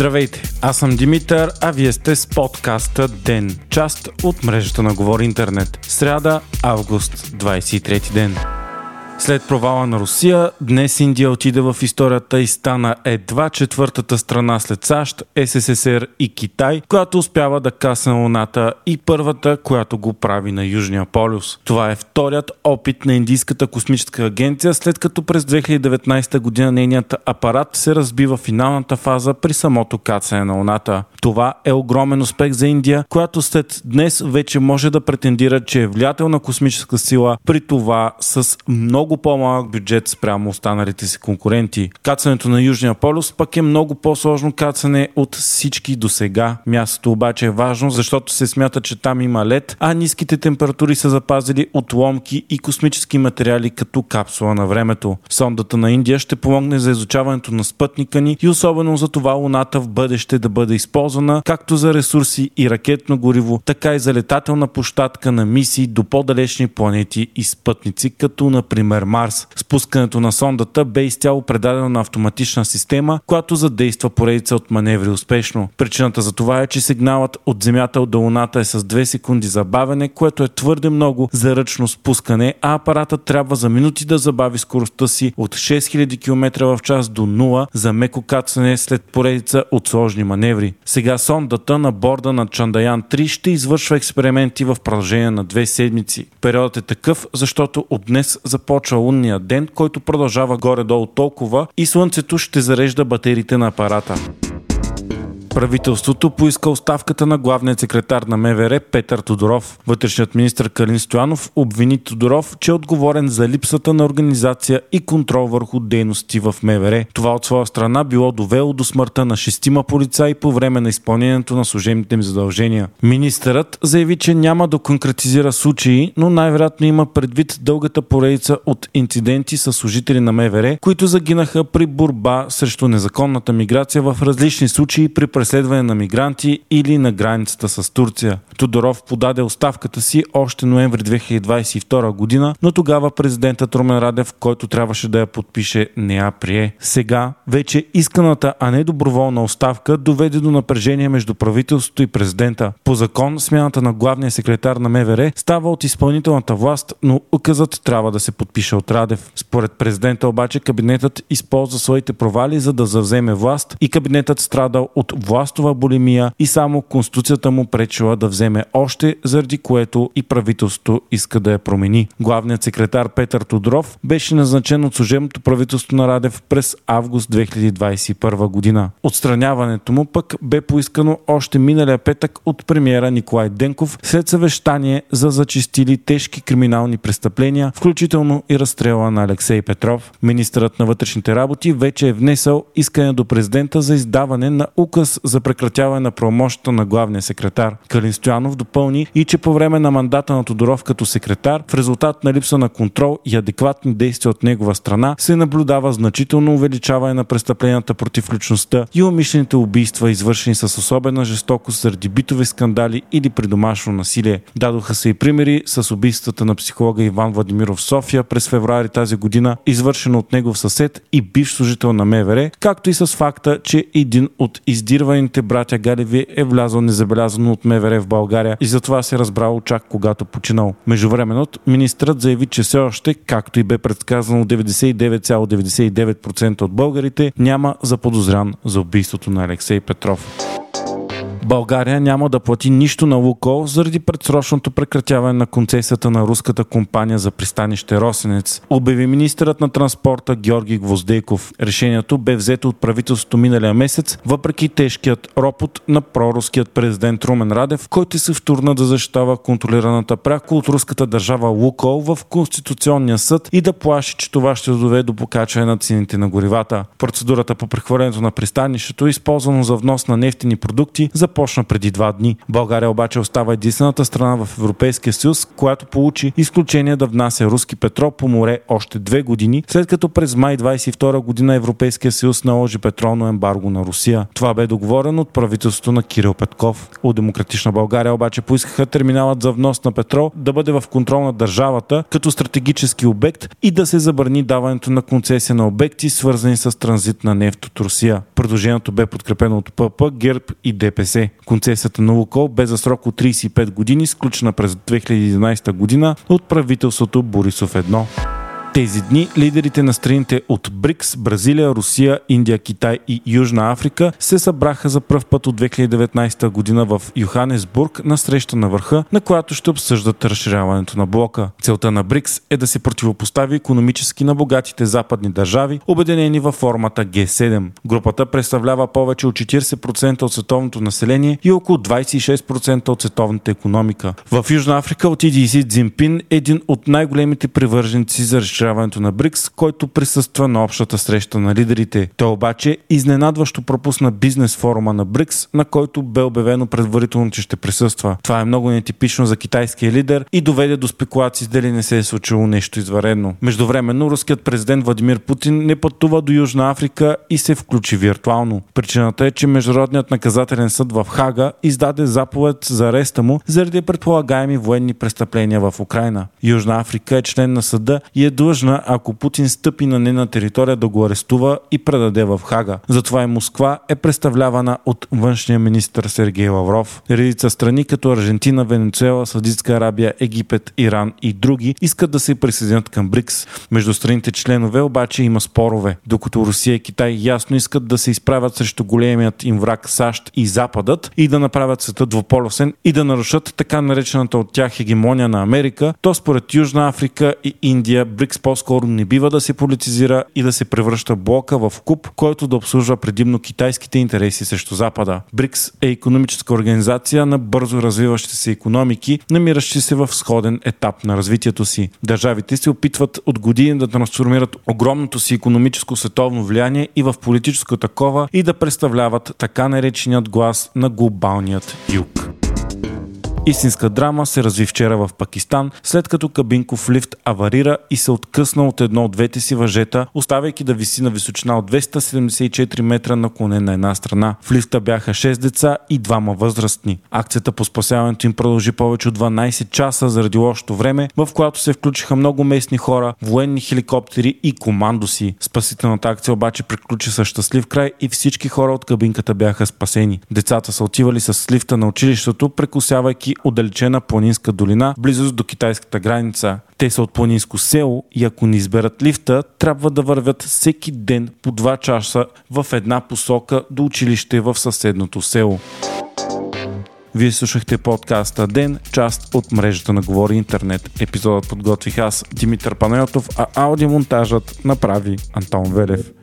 Здравейте, аз съм Димитър, а вие сте с подкаста ДЕН, част от мрежата на Говори Интернет. Сряда, август, 23 ден. След провала на Русия, днес Индия отиде в историята и стана едва четвъртата страна след САЩ, СССР и Китай, която успява да касне Луната и първата, която го прави на Южния полюс. Това е вторият опит на Индийската космическа агенция, след като през 2019 година нейният апарат се разби в финалната фаза при самото кацане на Луната. Това е огромен успех за Индия, която след днес вече може да претендира, че е влиятелна космическа сила, при това с много по-малък бюджет спрямо останалите си конкуренти. Кацането на Южния полюс пък е много по-сложно кацане от всички досега. Мястото обаче е важно, защото се смята, че там има лед, а ниските температури са запазили отломки и космически материали като капсула на времето. Сондата на Индия ще помогне за изучаването на спътника ни и особено за това Луната в бъдеще да бъде използвана както за ресурси и ракетно гориво, така и за летателна площадка на мисии до по-далечни планети и спътници, като например Марс. Спускането на сондата бе изцяло предадено на автоматична система, която задейства поредица от маневри успешно. Причината за това е, че сигналът от Земята до Луната е с 2 секунди забавене, което е твърде много за ръчно спускане, а апаратът трябва за минути да забави скоростта си от 6000 км в час до 0 за меко кацане след поредица от сложни маневри. Сега сондата на борда на Чандаян 3 ще извършва експерименти в продължение на 2 седмици. Периодът е такъв, защото от днес започва лунния ден, който продължава горе-долу толкова и слънцето ще зарежда батериите на апарата. Правителството поиска оставката на главния секретар на МВР Петър Тодоров. Вътрешният министър Калин Стоянов обвини Тодоров, че е отговорен за липсата на организация и контрол върху дейности в МВР. Това от своя страна било довело до смъртта на 6 полицаи по време на изпълнението на служебните им задължения. Министърът заяви, че няма да конкретизира случаи, но най-вероятно има предвид дългата поредица от инциденти с служители на МВР, които загинаха при борба срещу незаконната миграция в различни случаи при преследване на мигранти или на границата с Турция. Тодоров подаде оставката си още ноември 2022 година, но тогава президентът Румен Радев, който трябваше да я подпише, не я прие. Сега вече исканата, а не доброволна оставка доведе до напрежение между правителството и президента. По закон смяната на главния секретар на МВР става от изпълнителната власт, но указът трябва да се подпише от Радев. Според президента обаче кабинетът използва своите провали, за да завземе власт и кабинетът страдал от властова булимия и само конституцията му пречила да вземе още, заради което и правителството иска да я промени. Главният секретар Петър Тодоров беше назначен от служебното правителство на Радев през август 2021 година. Отстраняването му пък бе поискано още миналия петък от премиера Николай Денков след съвещание за зачистили тежки криминални престъпления, включително и разстрела на Алексей Петров. Министърът на вътрешните работи вече е внесъл искане до президента за издаване на указ за прекратяване на правомощията на главния секретар. Калин Стоянов допълни и че по време на мандата на Тодоров като секретар, в резултат на липса на контрол и адекватни действия от негова страна, се наблюдава значително увеличаване на престъпленията против личността и умишлените убийства, извършени с особена жестокост заради битови скандали или при домашно насилие. Дадоха се и примери с убийствата на психолога Иван Владимиров в София през февруари тази година, извършено от негов съсед и бивш служител на МВР, както и с факта, че един от издирваните братя Галеви е влязъл незабелязано от МВР в България и затова се разбрал чак когато починал. Междувременно министърът заяви, че все още, както и бе предсказано 99,99% от българите, няма заподозрян за убийството на Алексей Петров. България няма да плати нищо на Лукойл заради предсрочното прекратяване на концесията на руската компания за пристанище Росенец, обяви министърът на транспорта Георги Гвоздейков. Решението бе взето от правителството миналия месец, въпреки тежкият ропот на проруският президент Румен Радев, който се втурна да защитава контролираната пряко от руската държава Лукойл в Конституционния съд и да плаши, че това ще доведе до покачване на цените на горивата. Процедурата по прехвърлянето на пристанището, използвано за внос на нефтени продукти, за започна преди 2 дни. България обаче остава единствената страна в Европейския съюз, която получи изключение да внася руски петрол по море още 2 години, след като през май 22 година Европейския съюз наложи петролно ембарго на Русия. Това бе договорено от правителството на Кирил Петков. От Демократична България обаче поискаха терминалът за внос на петрол да бъде в контрол на държавата като стратегически обект и да се забрани даването на концесия на обекти, свързани с транзит на нефт от Русия. Предложението бе подкрепено от ПП, ГЕРБ и ДПС. Концесията на Лукойл бе за срок от 35 години, сключена през 2011 година от правителството Борисов Едно. Тези дни лидерите на страните от БРИКС, Бразилия, Русия, Индия, Китай и Южна Африка се събраха за пръв път от 2019 година в Йоханесбург на среща на върха, на която ще обсъждат разширяването на блока. Целта на БРИКС е да се противопостави икономически на богатите западни държави, обединени във формата G7. Групата представлява повече от 40% от световното население и около 26% от световната икономика. В Южна Африка отиде и Си Дзинпин, един от най-големите привърженици за на БРИКС, който присъства на общата среща на лидерите. Той обаче изненадващо пропусна бизнес форума на БРИКС, на който бе обявено предварително, че ще присъства. Това е много нетипично за китайския лидер и доведе до спекулации дали не се е случило нещо извънредно. Междувременно руският президент Владимир Путин не пътува до Южна Африка и се включи виртуално. Причината е, че Международният наказателен съд в Хага издаде заповед за ареста му заради предполагаеми военни престъпления в Украйна. Южна Африка е член на съда и е длъжна, ако Путин стъпи на нейна територия, да го арестува и предаде в Хага. Затова и Москва е представлявана от външния министър Сергей Лавров. Редица страни като Аржентина, Венецуела, Саудитска Арабия, Египет, Иран и други искат да се присъединят към БРИКС. Между страните членове обаче има спорове. Докато Русия и Китай ясно искат да се изправят срещу големият им враг САЩ и Западът и да направят света двуполюсен и да нарушат така наречената от тях хегемония на Америка, то според Южна Африка и Индия БРИКС по-скоро не бива да се политизира и да се превръща блока в куп, който да обслужва предимно китайските интереси срещу Запада. БРИКС е икономическа организация на бързо развиващи се икономики, намиращи се в сходен етап на развитието си. Държавите се опитват от години да трансформират огромното си икономическо световно влияние и в политическо такова и да представляват така нареченият глас на глобалният юг. Истинска драма се разви вчера в Пакистан, след като кабинков лифт аварира и се откъсна от едно от двете си въжета, оставяйки да виси на височина от 274 метра наклонен на една страна. В лифта бяха 6 деца и 2 възрастни. Акцията по спасяването им продължи повече от 12 часа заради лошото време, в което се включиха много местни хора, военни хеликоптери и командоси. Спасителната акция обаче приключи със щастлив край и всички хора от кабинката бяха спасени. Децата са отивали с лифта на училището, прекосявайки отдалечена планинска долина, близост до китайската граница. Те са от планинско село и ако не изберат лифта, трябва да вървят всеки ден по 2 часа в една посока до училище в съседното село. Вие слушахте подкаста Ден, част от мрежата на Говори Интернет. Епизодът подготвих аз, Димитър Панайотов, а аудиомонтажът направи Антон Велев.